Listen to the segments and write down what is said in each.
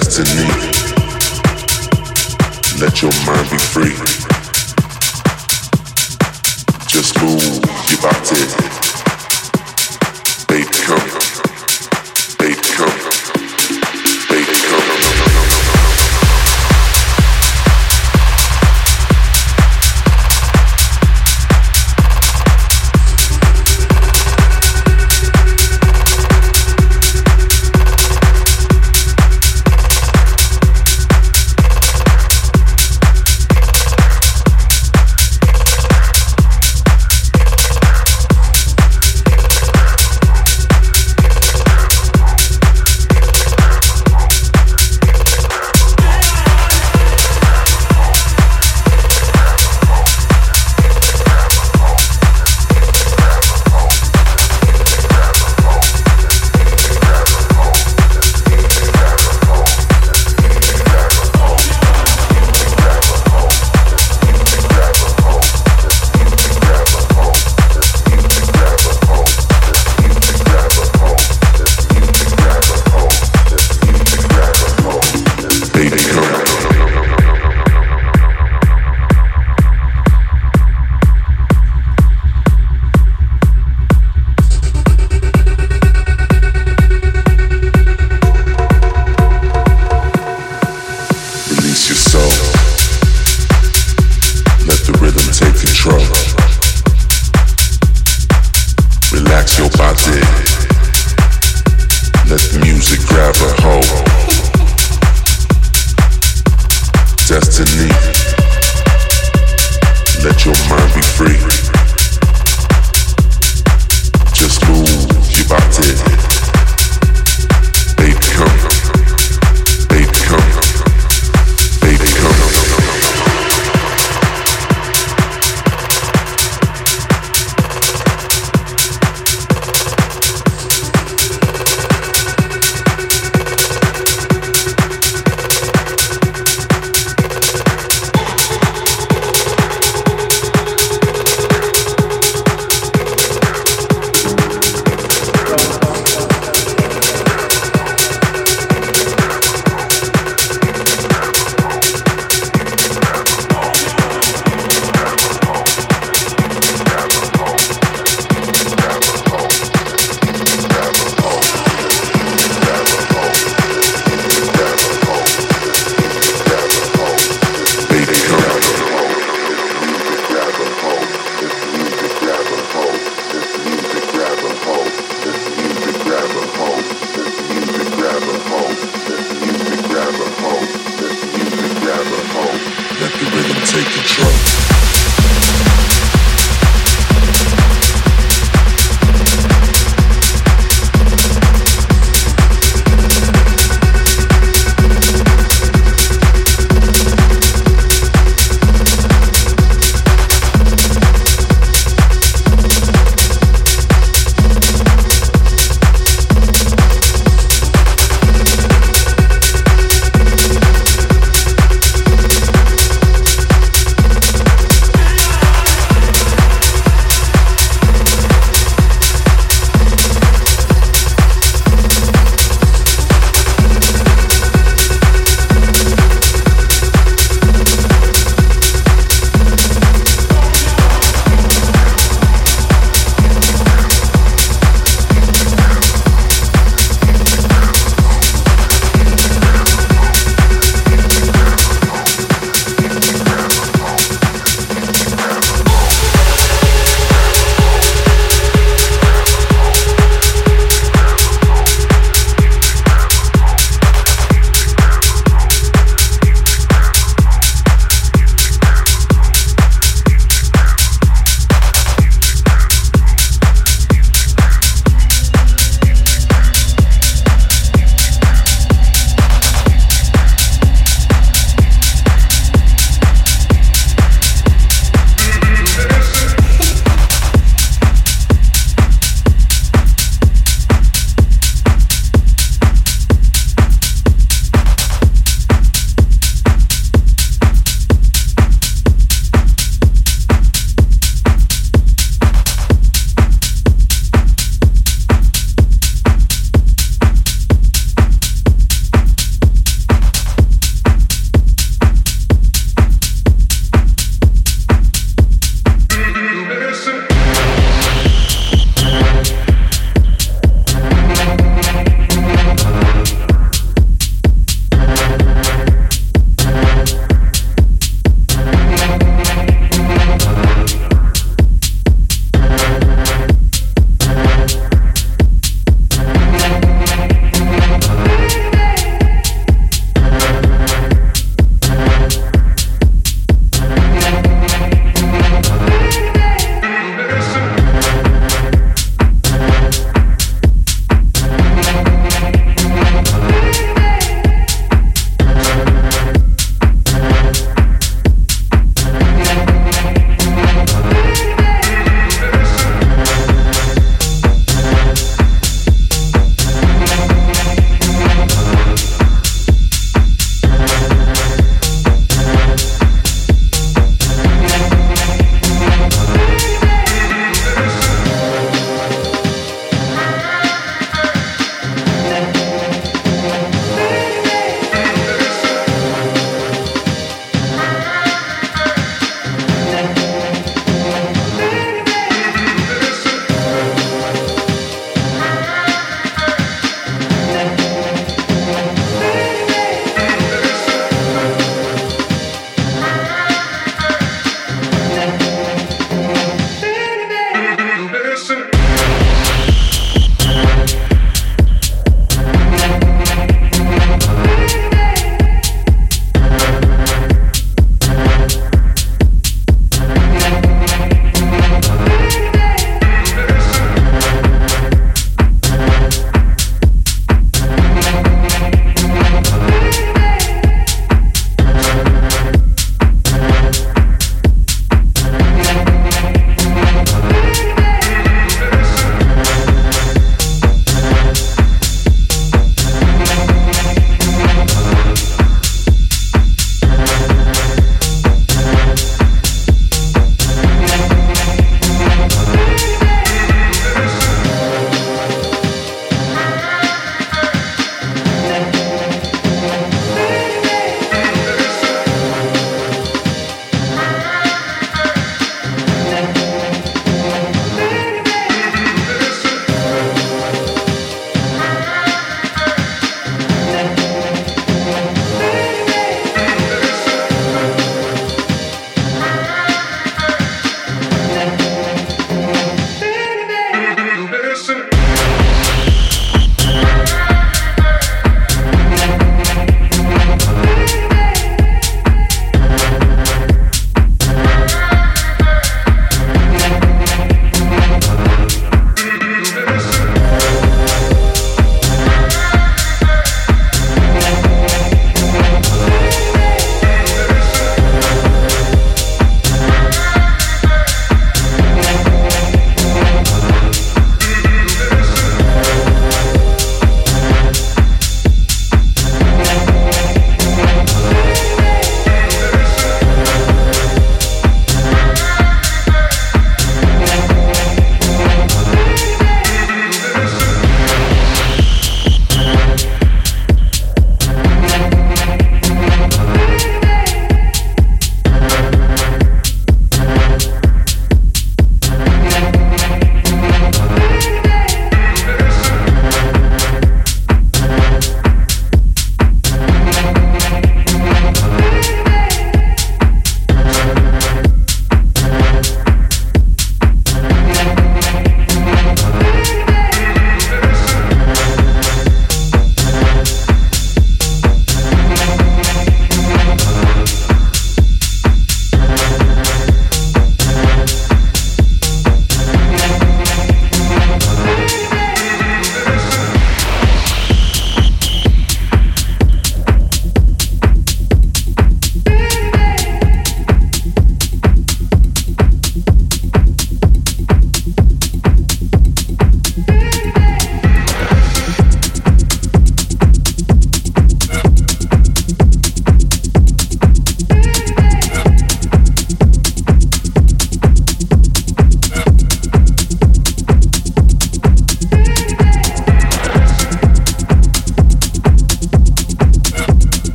destiny. Let your mind be free. Just move your body.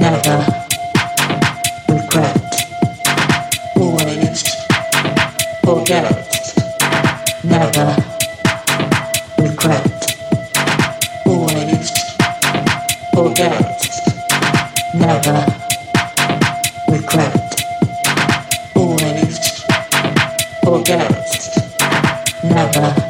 Never regret. You're losing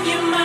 your mind.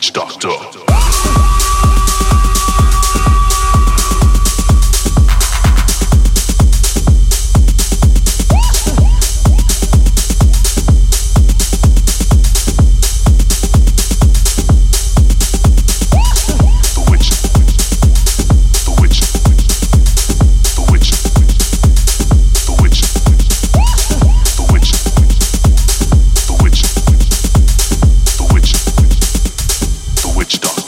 Witch Doctor. Witch Doctor.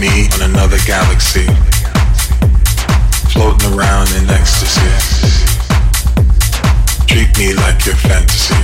me on another galaxy, floating around in ecstasy. Treat me like your fantasy.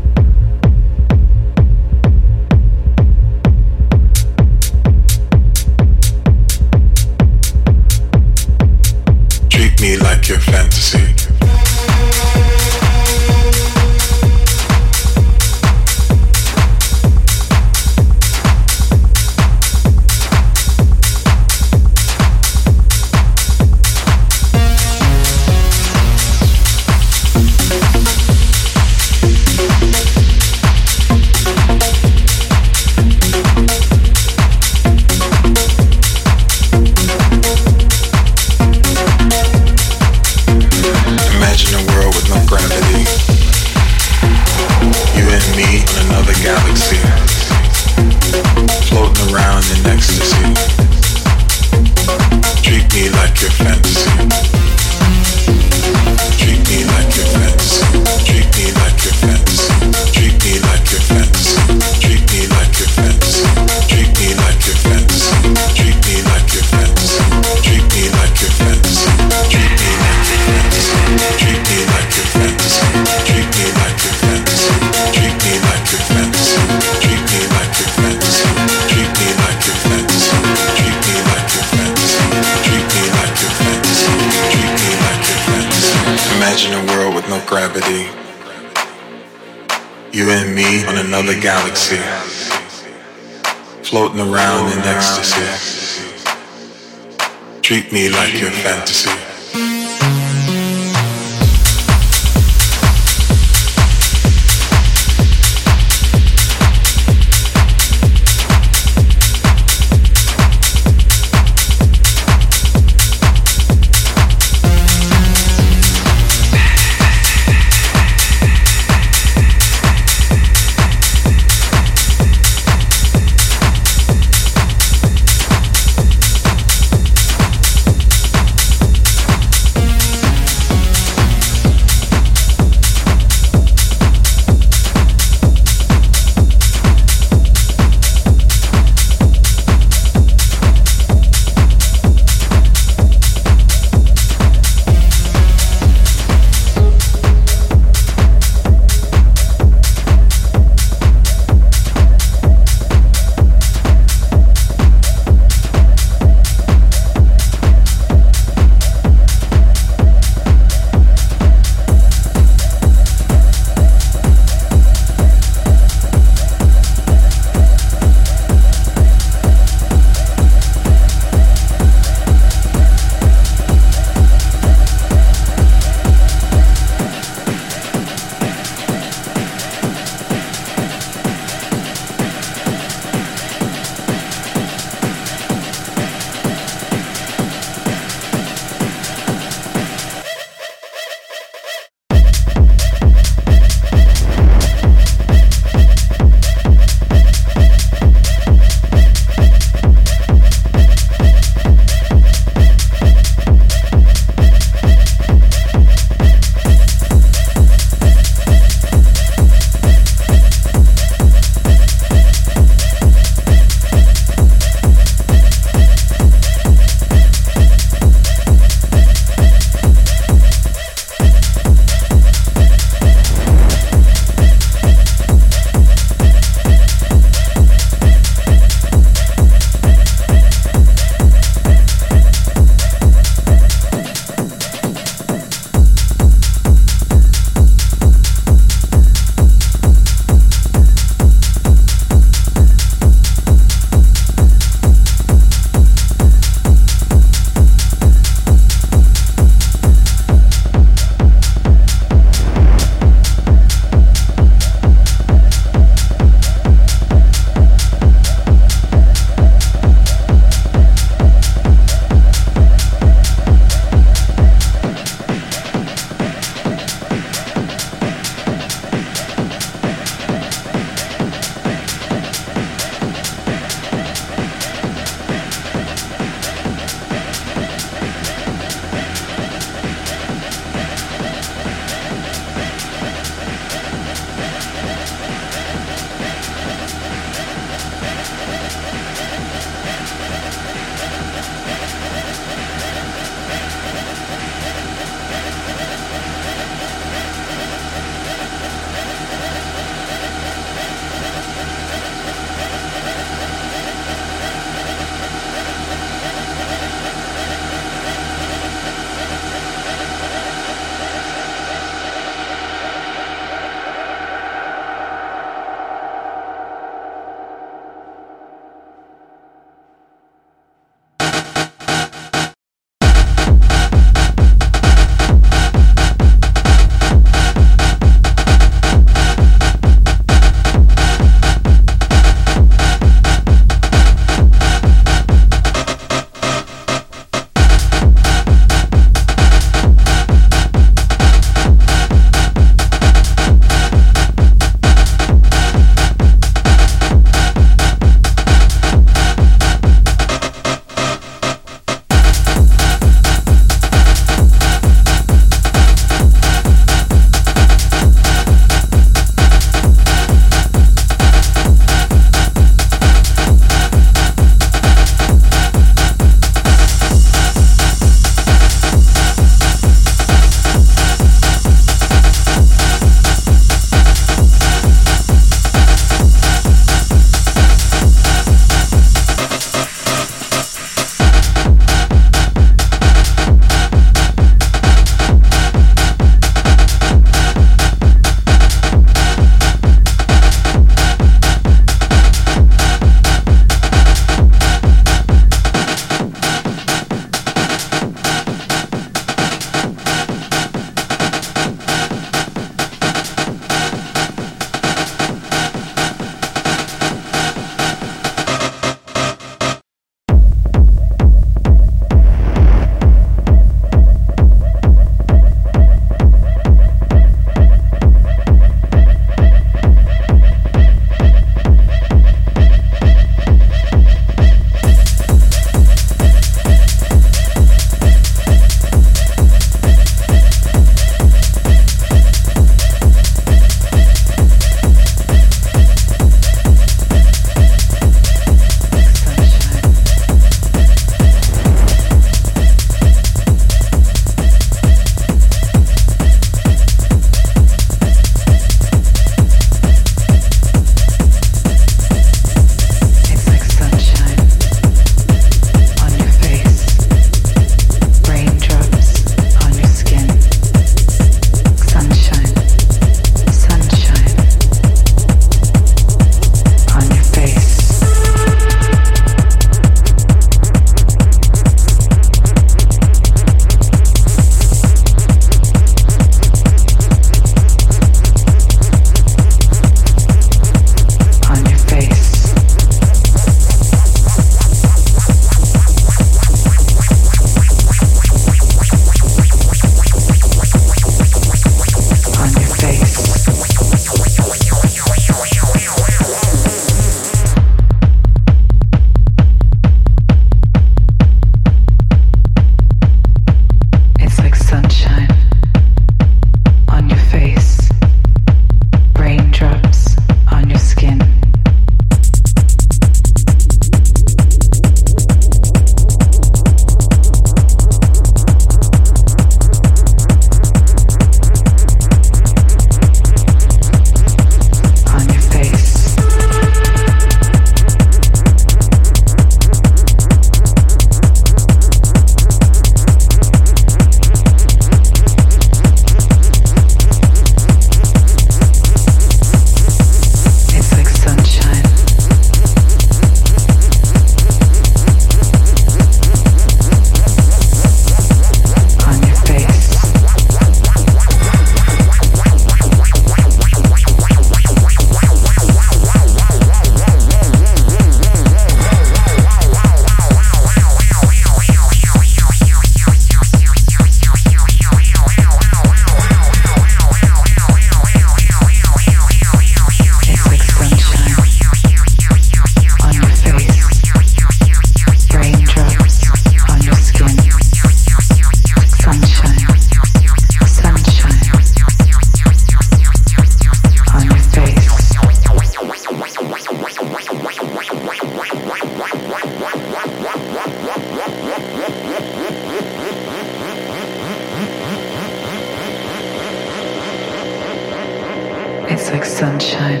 sunshine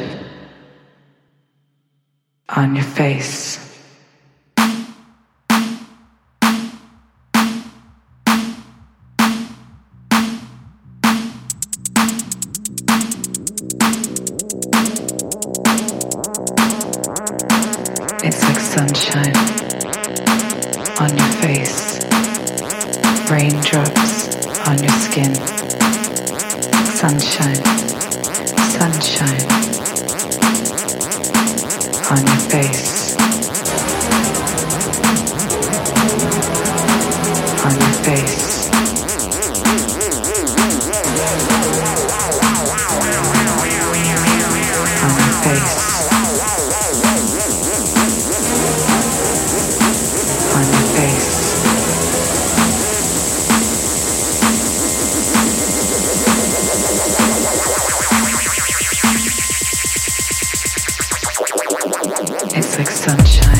on your face. It's like sunshine on your face, raindrops on your skin. Sunshine, sunshine on your face, on your face. It's like sunshine.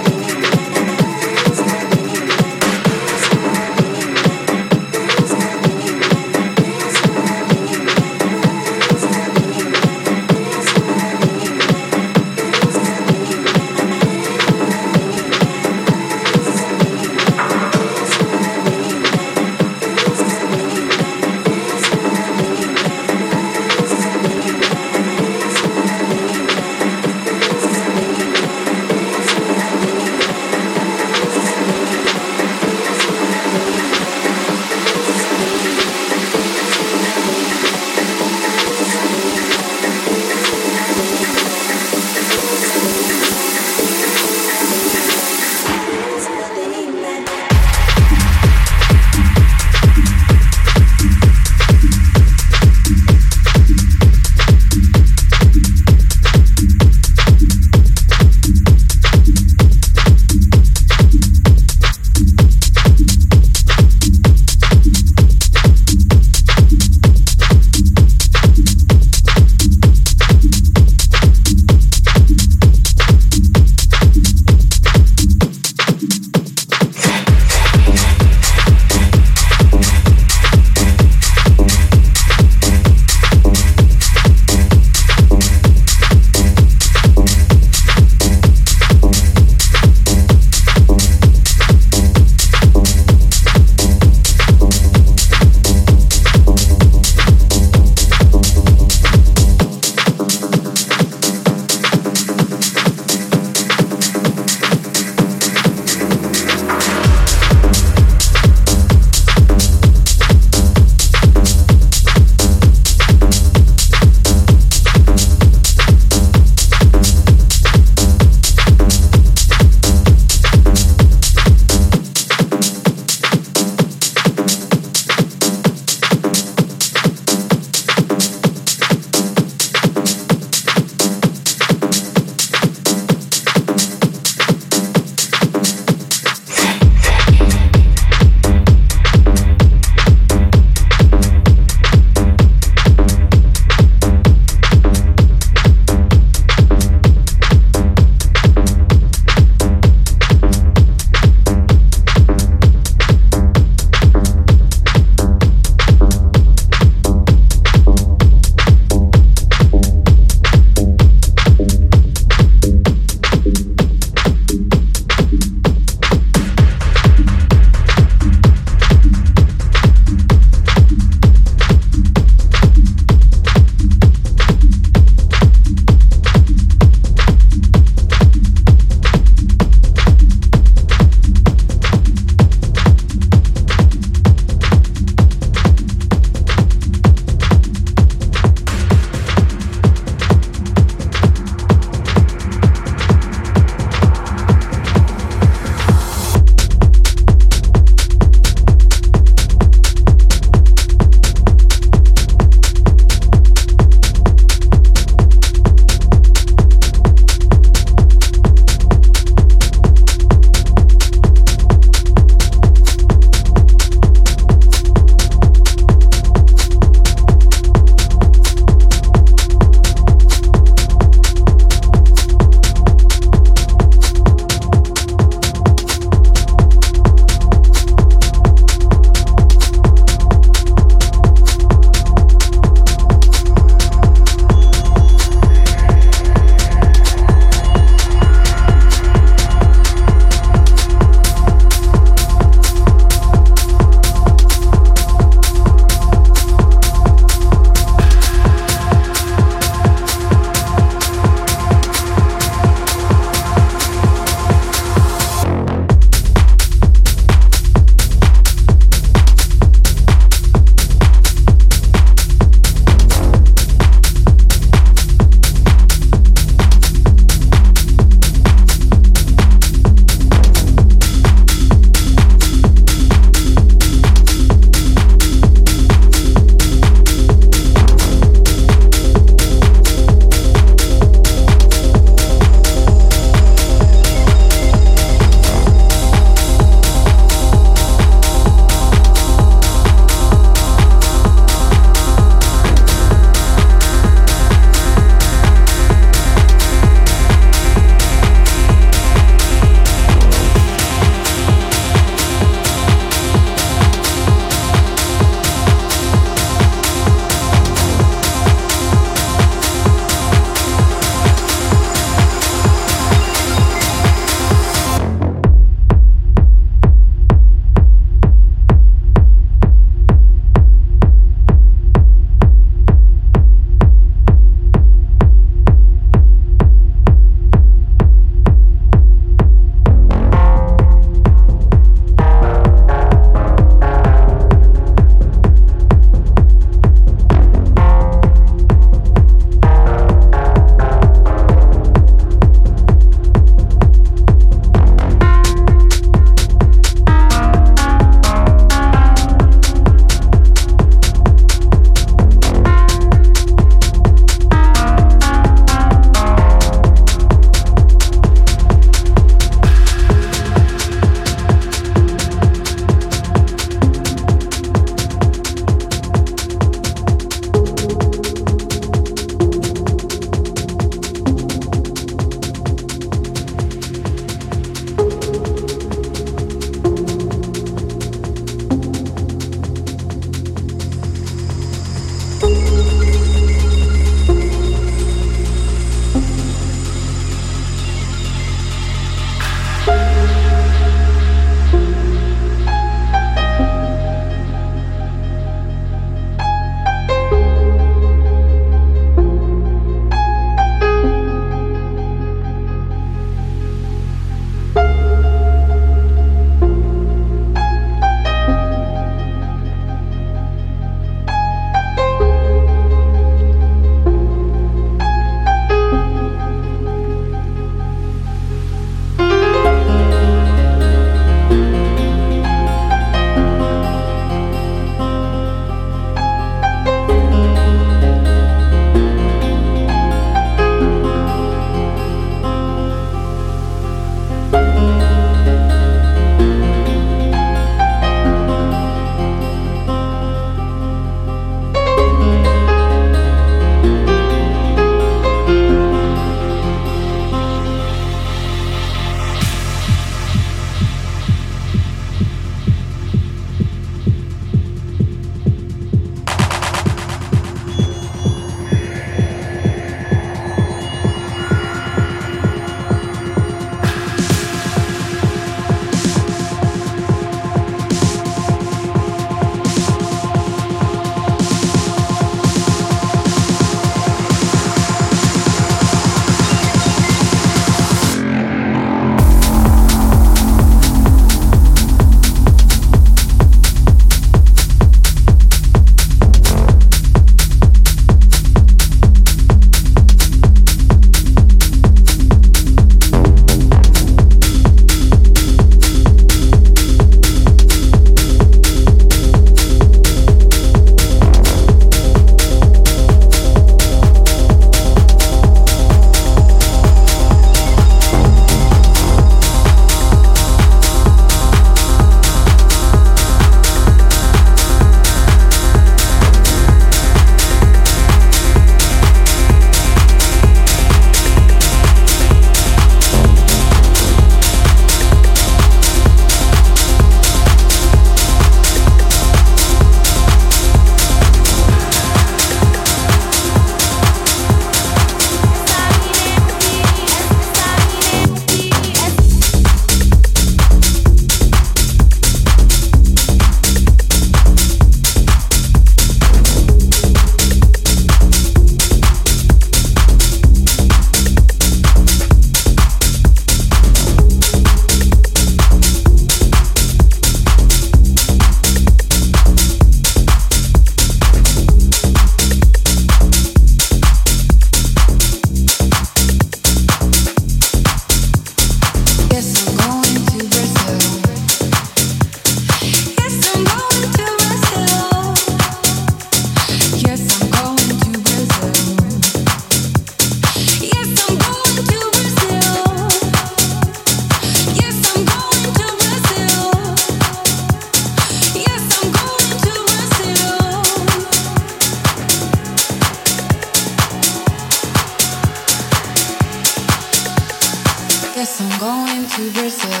guess I'm going to Brazil.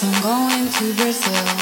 I'm going to Brazil.